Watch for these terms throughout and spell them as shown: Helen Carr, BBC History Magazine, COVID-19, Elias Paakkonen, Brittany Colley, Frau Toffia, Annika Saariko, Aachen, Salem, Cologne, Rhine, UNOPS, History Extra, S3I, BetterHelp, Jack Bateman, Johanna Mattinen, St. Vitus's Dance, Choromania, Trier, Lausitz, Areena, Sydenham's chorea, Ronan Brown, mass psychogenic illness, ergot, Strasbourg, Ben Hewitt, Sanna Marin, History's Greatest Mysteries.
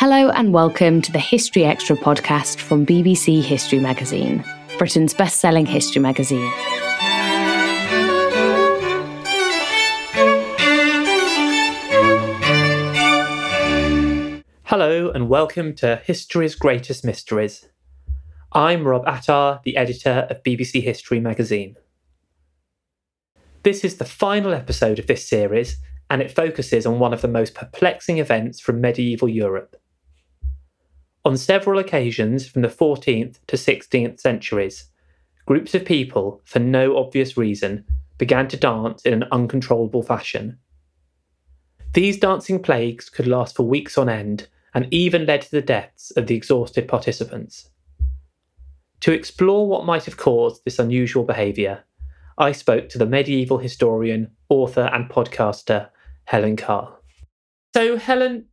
Hello and welcome to the History Extra podcast from BBC History Magazine, Britain's best-selling history magazine. Hello and welcome to History's Greatest Mysteries. I'm Rob Attar, the editor of BBC History Magazine. This is the final episode of this series, and it focuses on one of the most perplexing events from medieval Europe. On several occasions from the 14th to 16th centuries, groups of people, for no obvious reason, began to dance in an uncontrollable fashion. These dancing plagues could last for weeks on end, and even led to the deaths of the exhausted participants. To explore what might have caused this unusual behaviour, I spoke to the medieval historian, author and podcaster Helen Carr. So Helen,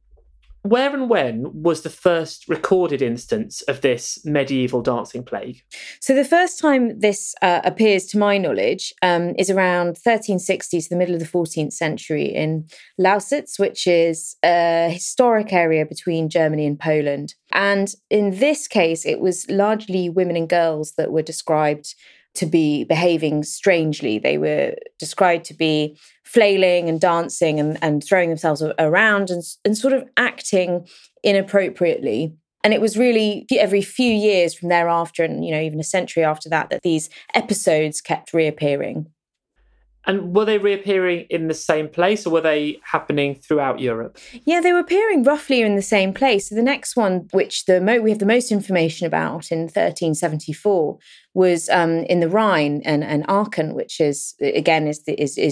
where and when was the first recorded instance of this medieval dancing plague? So the first time this appears, to my knowledge, is around 1360 to the middle of the 14th century in Lausitz, which is a historic area between Germany and Poland. And in this case, it was largely women and girls that were described to be behaving strangely. They were described to be flailing and dancing and throwing themselves around and sort of acting inappropriately. And it was really every few years from thereafter, and, you know, even a century after that, that these episodes kept reappearing. And were they reappearing in the same place, or were they happening throughout Europe? Yeah, they were appearing roughly in the same place. So the next one, which we have the most information about in 1374, was in the Rhine and Aachen, which is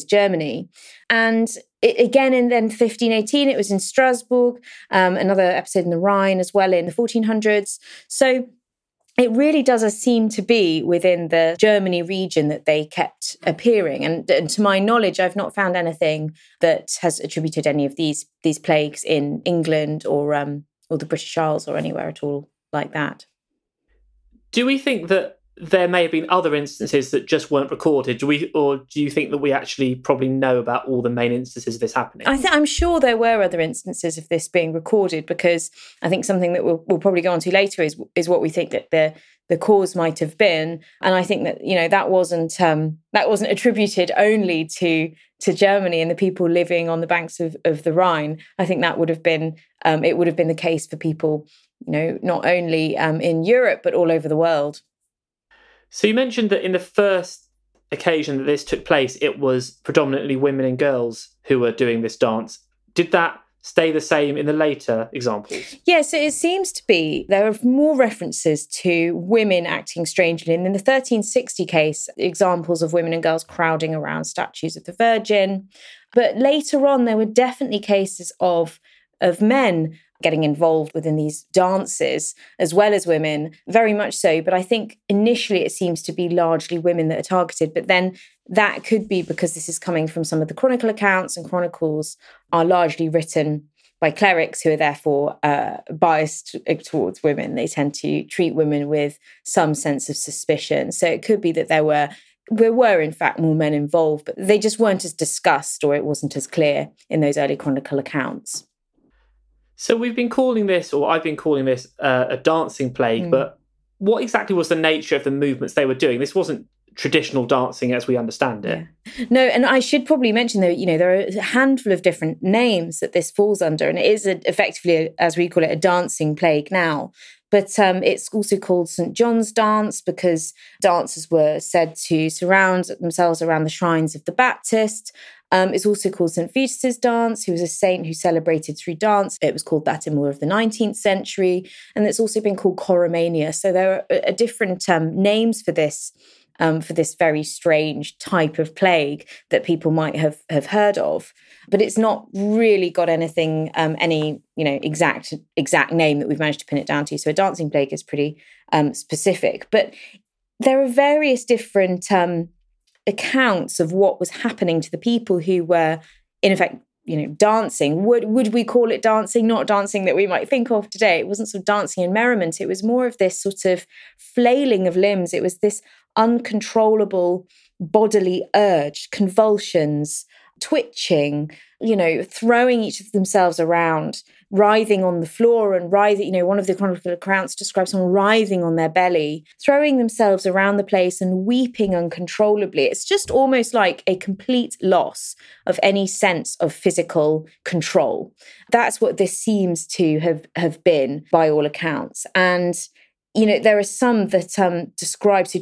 Germany. And it, again, in then 1518, it was in Strasbourg, another episode in the Rhine as well in the 1400s. So it really does seem to be within the Germany region that they kept appearing. And to my knowledge, I've not found anything that has attributed any of these plagues in England or the British Isles or anywhere at all like that. Do we think that there may have been other instances that just weren't recorded. Do you think that we actually probably know about all the main instances of this happening? I'm sure there were other instances of this being recorded, because I think something that we'll probably go on to later is what we think that the cause might have been. And I think that, you know, that wasn't attributed only to Germany and the people living on the banks of the Rhine. I think that would have been it would have been the case for people, you know, not only in Europe but all over the world. So you mentioned that in the first occasion that this took place, it was predominantly women and girls who were doing this dance. Did that stay the same in the later examples? Yeah, so it seems to be there are more references to women acting strangely. And in the 1360 case, examples of women and girls crowding around statues of the Virgin. But later on, there were definitely cases of men getting involved within these dances, as well as women, very much so. But I think initially it seems to be largely women that are targeted. But then that could be because this is coming from some of the chronicle accounts, and chronicles are largely written by clerics who are therefore biased towards women. They tend to treat women with some sense of suspicion. So it could be that there were in fact more men involved, but they just weren't as discussed, or it wasn't as clear in those early chronicle accounts. So we've been calling this, or I've been calling this, a dancing plague, but what exactly was the nature of the movements they were doing? This wasn't traditional dancing as we understand it. Yeah. No, and I should probably mention, though, you know, there are a handful of different names that this falls under, and it is effectively, as we call it, a dancing plague now. But it's also called St. John's Dance because dancers were said to surround themselves around the shrines of the Baptist. It's also called St. Vitus's Dance, who was a saint who celebrated through dance. It was called that in more of the 19th century. And it's also been called Choromania. So there are different names for this very strange type of plague that people might have heard of. But it's not really got anything, exact name that we've managed to pin it down to. So a dancing plague is pretty specific. But there are various different accounts of what was happening to the people who were, in effect, you know, dancing. Would we call it dancing? Not dancing that we might think of today. It wasn't sort of dancing and merriment. It was more of this sort of flailing of limbs. It was this uncontrollable bodily urge, convulsions, twitching, you know, throwing each of themselves around, writhing on the floor and writhing, you know, one of the chronicle accounts describes someone writhing on their belly, throwing themselves around the place and weeping uncontrollably. It's just almost like a complete loss of any sense of physical control. That's what this seems to have been by all accounts. And you know, there are some that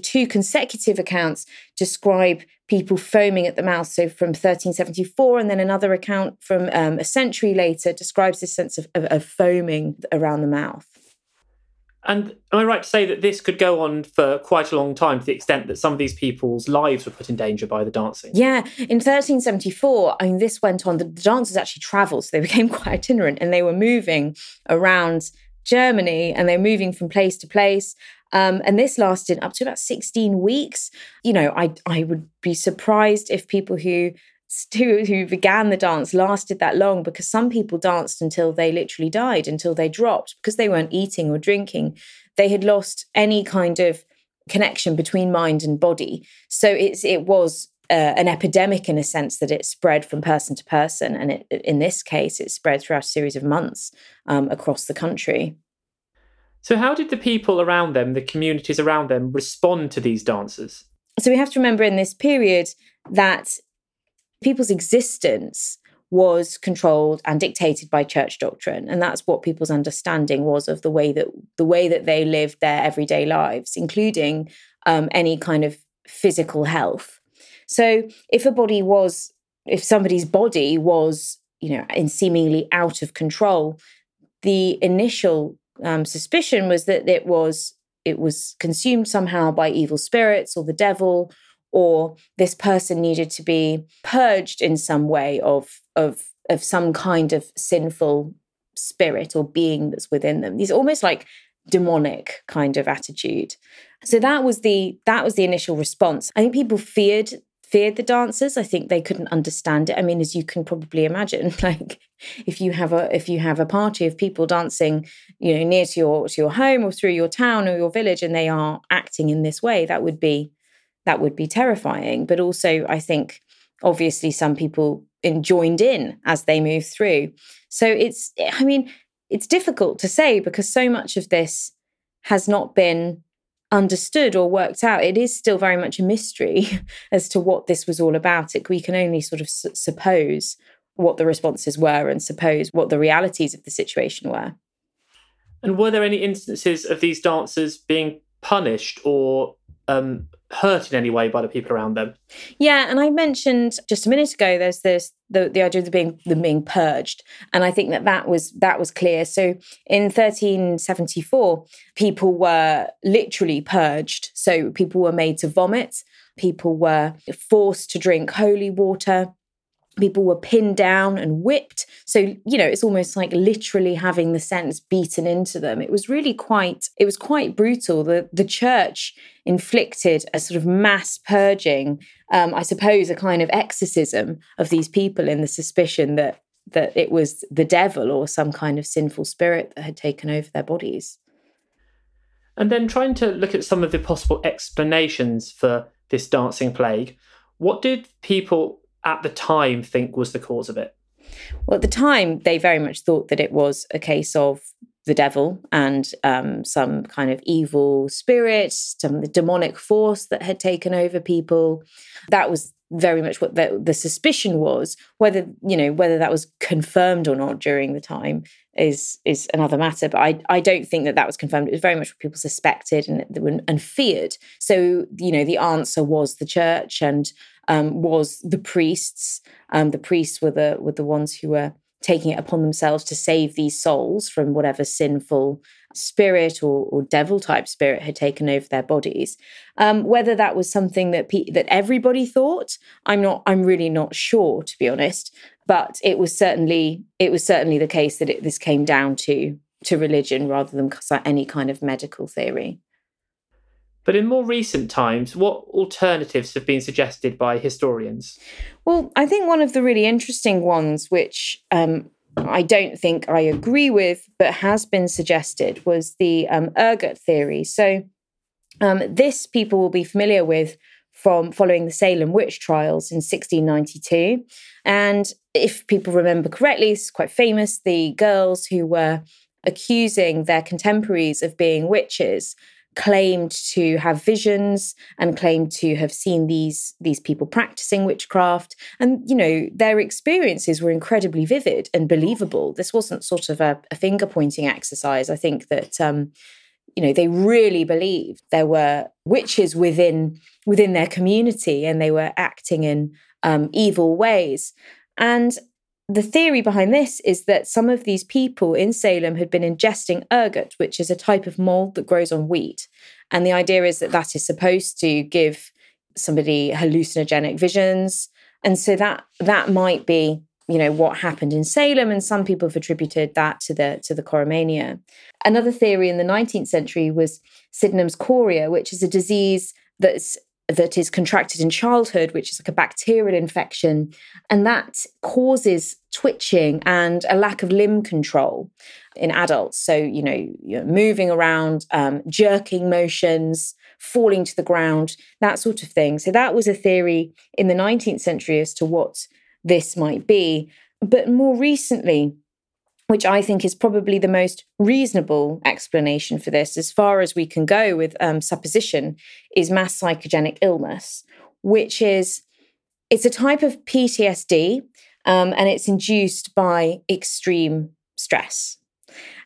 two consecutive accounts describe people foaming at the mouth. So from 1374, and then another account from a century later describes this sense of foaming around the mouth. And am I right to say that this could go on for quite a long time, to the extent that some of these people's lives were put in danger by the dancing? Yeah. In 1374, I mean, this went on. The dancers actually travelled, so they became quite itinerant, and they were moving around Germany, and they're moving from place to place. And this lasted up to about 16 weeks. You know, I would be surprised if people who began the dance lasted that long, because some people danced until they literally died, until they dropped, because they weren't eating or drinking. They had lost any kind of connection between mind and body. So it was an epidemic, in a sense, that it spread from person to person. And in this case, it spread throughout a series of months across the country. So how did the people around them, the communities around them, respond to these dances? So we have to remember in this period that people's existence was controlled and dictated by church doctrine. And that's what people's understanding was of the way that they lived their everyday lives, including any kind of physical health. So if somebody's body was, you know, in seemingly out of control, the initial suspicion was that it was consumed somehow by evil spirits or the devil, or this person needed to be purged in some way of some kind of sinful spirit or being that's within them. These almost like demonic kind of attitude. So that was the initial response. I think people feared feared the dancers. I think they couldn't understand it. I mean, as you can probably imagine, like if you have a party of people dancing, you know, near to your home or through your town or your village, and they are acting in this way, that would be terrifying. But also, I think obviously some people joined in as they move through. So it's difficult to say because so much of this has not been understood or worked out. It is still very much a mystery as to what this was all about. We can only sort of suppose what the responses were and suppose what the realities of the situation were. And were there any instances of these dancers being punished or hurt in any way by the people around them? Yeah, and I mentioned just a minute ago, there's this the idea of them being purged, and I think that was clear. So in 1374, people were literally purged. So people were made to vomit. People were forced to drink holy water. People were pinned down and whipped. So, you know, it's almost like literally having the sense beaten into them. It was quite brutal. The church inflicted a sort of mass purging, I suppose a kind of exorcism of these people in the suspicion that it was the devil or some kind of sinful spirit that had taken over their bodies. And then trying to look at some of the possible explanations for this dancing plague, what did people at the time think was the cause of it? Well, at the time, they very much thought that it was a case of the devil and some kind of evil spirit, some demonic force that had taken over people. That was very much what the suspicion was. Whether that was confirmed or not during the time is another matter. But I don't think that was confirmed. It was very much what people suspected and feared. So, you know, the answer was the church and was the priests. The priests were the ones who were taking it upon themselves to save these souls from whatever sinful spirit or devil-type spirit had taken over their bodies. Whether that was something that everybody thought, I'm really not sure, to be honest. But it was certainly the case that this came down to religion rather than any kind of medical theory. But in more recent times, what alternatives have been suggested by historians? Well, I think one of the really interesting ones, which I don't think I agree with, but has been suggested, was the ergot theory. So this people will be familiar with from following the Salem witch trials in 1692. And if people remember correctly, it's quite famous, the girls who were accusing their contemporaries of being witches claimed to have visions and claimed to have seen these people practicing witchcraft. And, you know, their experiences were incredibly vivid and believable. This wasn't sort of a finger-pointing exercise. I think that, you know, they really believed there were witches within their community and they were acting in evil ways. And the theory behind this is that some of these people in Salem had been ingesting ergot, which is a type of mold that grows on wheat. And the idea is that is supposed to give somebody hallucinogenic visions. And so that might be, you know, what happened in Salem. And some people have attributed that to the Choromania. Another theory in the 19th century was Sydenham's chorea, which is a disease that is contracted in childhood, which is like a bacterial infection, and that causes twitching and a lack of limb control in adults. So, you know, you're moving around, jerking motions, falling to the ground, that sort of thing. So that was a theory in the 19th century as to what this might be. But more recently, which I think is probably the most reasonable explanation for this, as far as we can go with supposition, is mass psychogenic illness, which is, it's a type of PTSD and it's induced by extreme stress.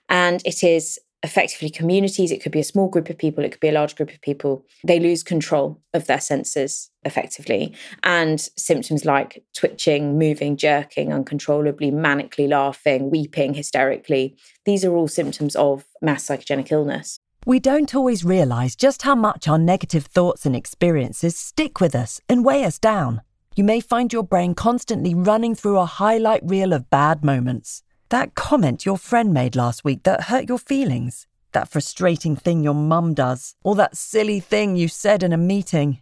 And it is effectively communities. It could be a small group of people. It could be a large group of people. They lose control of their senses effectively. And symptoms like twitching, moving, jerking uncontrollably, manically laughing, weeping hysterically. These are all symptoms of mass psychogenic illness. We don't always realise just how much our negative thoughts and experiences stick with us and weigh us down. You may find your brain constantly running through a highlight reel of bad moments. That comment your friend made last week that hurt your feelings, that frustrating thing your mum does, or that silly thing you said in a meeting.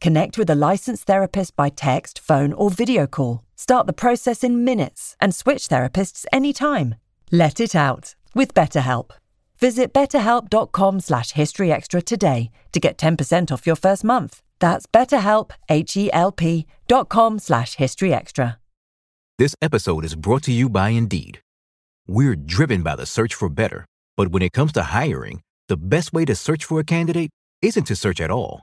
Connect with a licensed therapist by text, phone, or video call. Start the process in minutes and switch therapists anytime. Let it out with BetterHelp. Visit betterhelp.com/historyextra today to get 10% off your first month. That's BetterHelp, HELP.com/historyextra. This episode is brought to you by Indeed. We're driven by the search for better, but when it comes to hiring, the best way to search for a candidate isn't to search at all.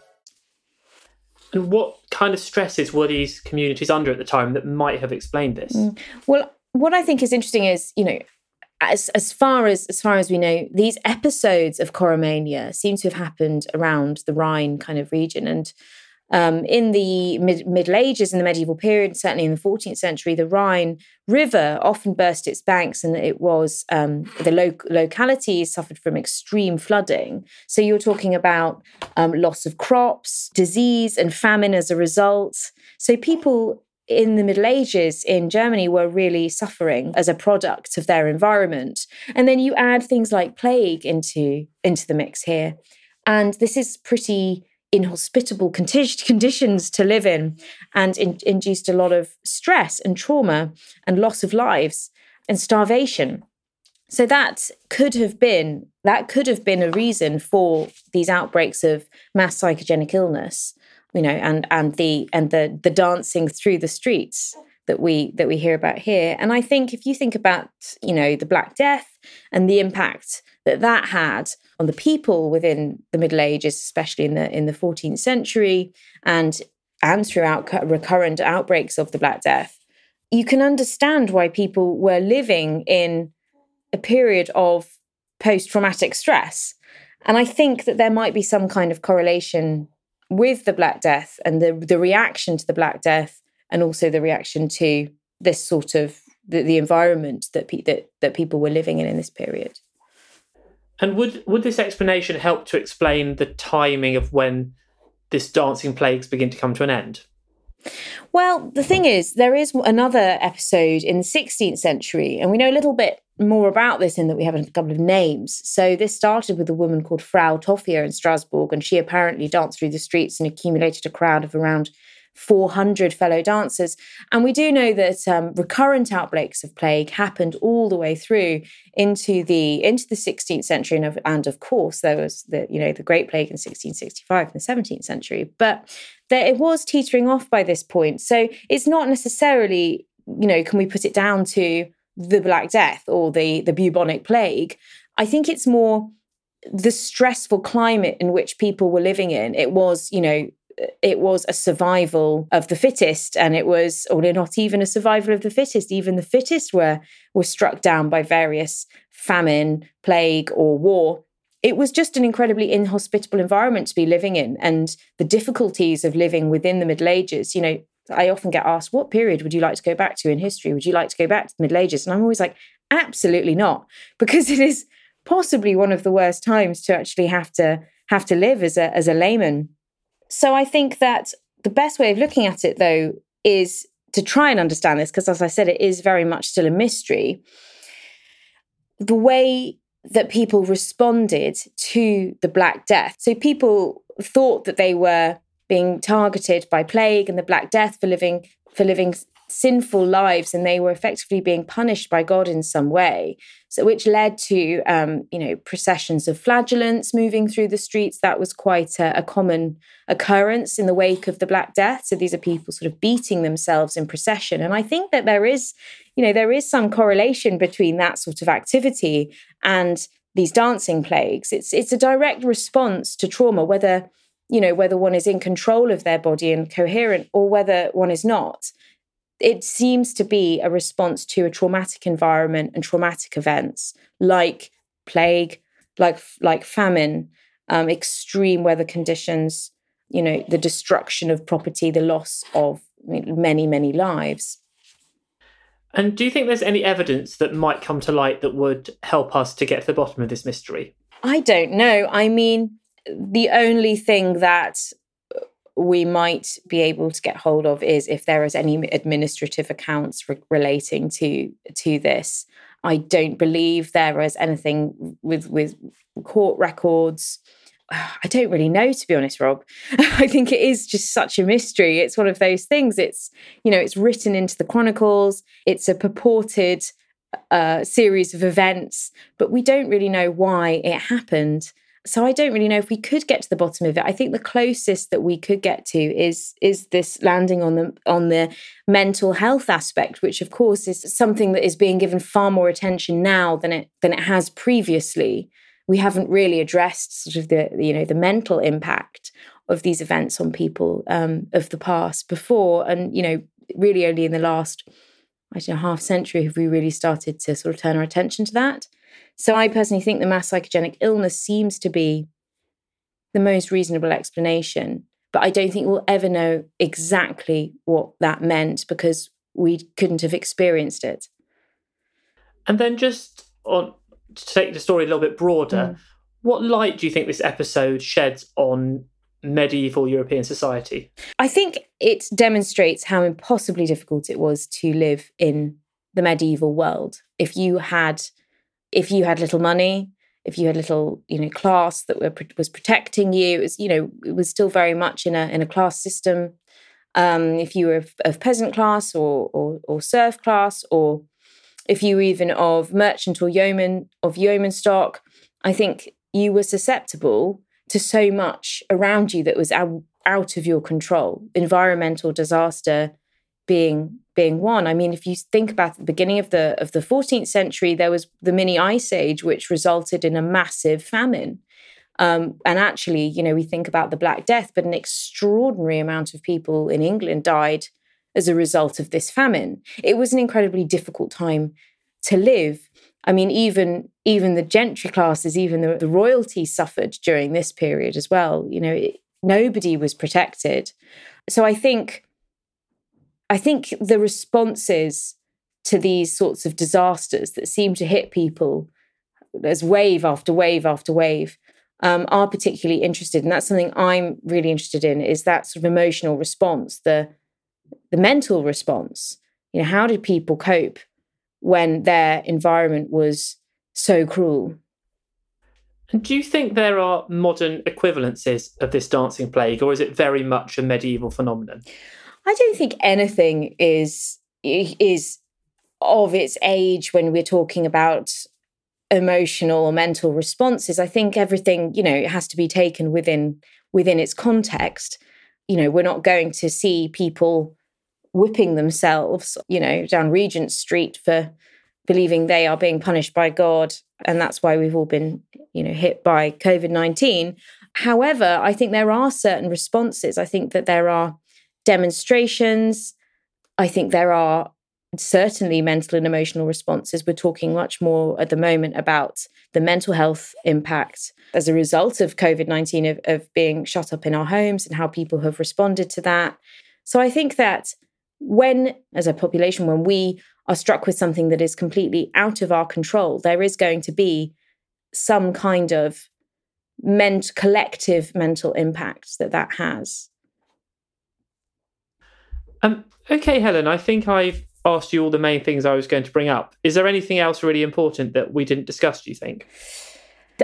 And what kind of stresses were these communities under at the time that might have explained this? Well, what I think is interesting is, you know, as far as we know, these episodes of Choromania seem to have happened around the Rhine kind of region. And in the Middle Ages, in the medieval period, certainly in the 14th century, the Rhine River often burst its banks, and it was the localities suffered from extreme flooding. So you're talking about loss of crops, disease and famine as a result. So people in the Middle Ages in Germany were really suffering as a product of their environment. And then you add things like plague into the mix here. And this is pretty inhospitable conditions to live in, and induced a lot of stress and trauma and loss of lives and starvation. So that could have been a reason for these outbreaks of mass psychogenic illness, you know, and the dancing through the streets that we hear about here. And I think if you think about, you know, the Black Death and the impact that had on the people within the Middle Ages, especially in the 14th century, and throughout recurrent outbreaks of the Black Death, you can understand why people were living in a period of post-traumatic stress. And I think that there might be some kind of correlation with the Black Death and the reaction to the Black Death, and also the reaction to this sort of the environment that people were living in this period. And would this explanation help to explain the timing of when this dancing plagues begin to come to an end? Well, the thing is, there is another episode in the 16th century, and we know a little bit more about this in that we have a couple of names. So this started with a woman called Frau Toffia in Strasbourg, and she apparently danced through the streets and accumulated a crowd of around 400 fellow dancers. And we do know that recurrent outbreaks of plague happened all the way through into the 16th century, and of course there was the Great Plague in 1665 in the 17th century. But it was teetering off by this point, so it's not necessarily, you know, can we put it down to the Black Death or the bubonic plague? I think it's more the stressful climate in which people were living in. It was, you know, it was a survival of the fittest, and it was, or not even a survival of the fittest, even the fittest were struck down by various famine, plague, or war. It was just an incredibly inhospitable environment to be living in, and the difficulties of living within the Middle Ages. You know, I often get asked, what period would you like to go back to in history? Would you like to go back to the Middle Ages? And I'm always like, absolutely not, because it is possibly one of the worst times to actually have to live as a layman. So I think that the best way of looking at it, though, is to try and understand this, because as I said, it is very much still a mystery, the way that people responded to the Black Death. So people thought that they were being targeted by plague and the Black Death for living sinful lives, and they were effectively being punished by God in some way. So, which led to, processions of flagellants moving through the streets. That was quite a common occurrence in the wake of the Black Death. So these are people sort of beating themselves in procession. And I think that there is some correlation between that sort of activity and these dancing plagues. It's a direct response to trauma, whether one is in control of their body and coherent or whether one is not. It seems to be a response to a traumatic environment and traumatic events like plague, like famine, extreme weather conditions, the destruction of property, the loss of many, many lives. And do you think there's any evidence that might come to light that would help us to get to the bottom of this mystery? I don't know. I mean, the only thing that we might be able to get hold of is if there is any administrative accounts relating to this. I don't believe there is anything with court records. I don't really know, to be honest, Rob. I think it is just such a mystery. It's one of those things. It's written into the chronicles. It's a purported series of events, but we don't really know why it happened. So I don't really know if we could get to the bottom of it. I think the closest that we could get to is this landing on the mental health aspect, which of course is something that is being given far more attention now than it has previously. We haven't really addressed sort of the mental impact of these events on people of the past before, and really only in the last half century have we really started to sort of turn our attention to that. So I personally think the mass psychogenic illness seems to be the most reasonable explanation, but I don't think we'll ever know exactly what that meant because we couldn't have experienced it. And then just to take the story a little bit broader, what light do you think this episode sheds on medieval European society? I think it demonstrates how impossibly difficult it was to live in the medieval world. If you had little money, if you had little, class that was protecting you, it was still very much in a class system. If you were of peasant class or serf class, or if you were even of merchant or yeoman stock, I think you were susceptible to so much around you that was out of your control. Environmental disaster being one. I mean, if you think about the beginning of the 14th century, there was the mini ice age, which resulted in a massive famine. And actually, we think about the Black Death, but an extraordinary amount of people in England died as a result of this famine. It was an incredibly difficult time to live. I mean, even the gentry classes, even the royalty suffered during this period as well. Nobody was protected. So I think the responses to these sorts of disasters that seem to hit people as wave after wave after wave are particularly interested. And that's something I'm really interested in, is that sort of emotional response, the mental response. How did people cope when their environment was so cruel? And do you think there are modern equivalences of this dancing plague, or is it very much a medieval phenomenon? I don't think anything is of its age when we're talking about emotional or mental responses. I think everything, has to be taken within its context. We're not going to see people whipping themselves, down Regent Street for believing they are being punished by God, and that's why we've all been, hit by COVID-19. However, I think there are certain responses. I think that there are demonstrations. I think there are certainly mental and emotional responses. We're talking much more at the moment about the mental health impact as a result of COVID-19, of being shut up in our homes and how people have responded to that. So I think that when, as a population, when we are struck with something that is completely out of our control, there is going to be some kind of collective mental impact that has. Okay, Helen, I think I've asked you all the main things I was going to bring up. Is there anything else really important that we didn't discuss, do you think?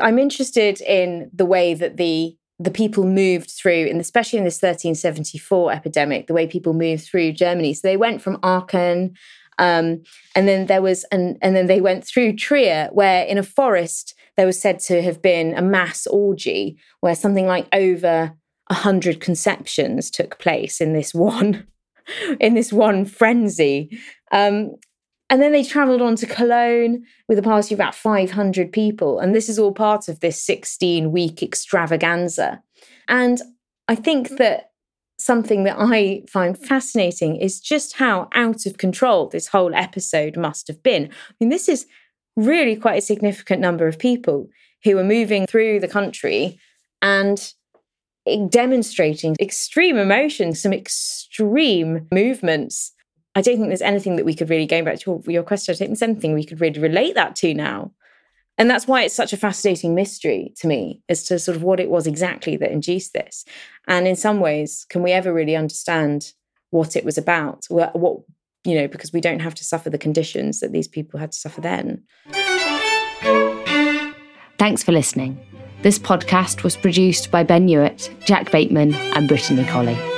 I'm interested in the way that the people moved through, and especially in this 1374 epidemic, the way people moved through Germany. So they went from Aachen, and then there was, and then they went through Trier, where in a forest there was said to have been a mass orgy, where something like over 100 conceptions took place in this one frenzy. And then they travelled on to Cologne with a party of about 500 people, and this is all part of this 16-week extravaganza. And I think that something that I find fascinating is just how out of control this whole episode must have been. I mean, this is really quite a significant number of people who were moving through the country and demonstrating extreme emotions, some extreme movements. I don't think there's anything that we could really, going back to your question, I don't think there's anything we could really relate that to now. And that's why it's such a fascinating mystery to me as to sort of what it was exactly that induced this. And in some ways, can we ever really understand what it was about? What, you know, because we don't have to suffer the conditions that these people had to suffer then. Thanks for listening. This podcast was produced by Ben Hewitt, Jack Bateman and Brittany Colley.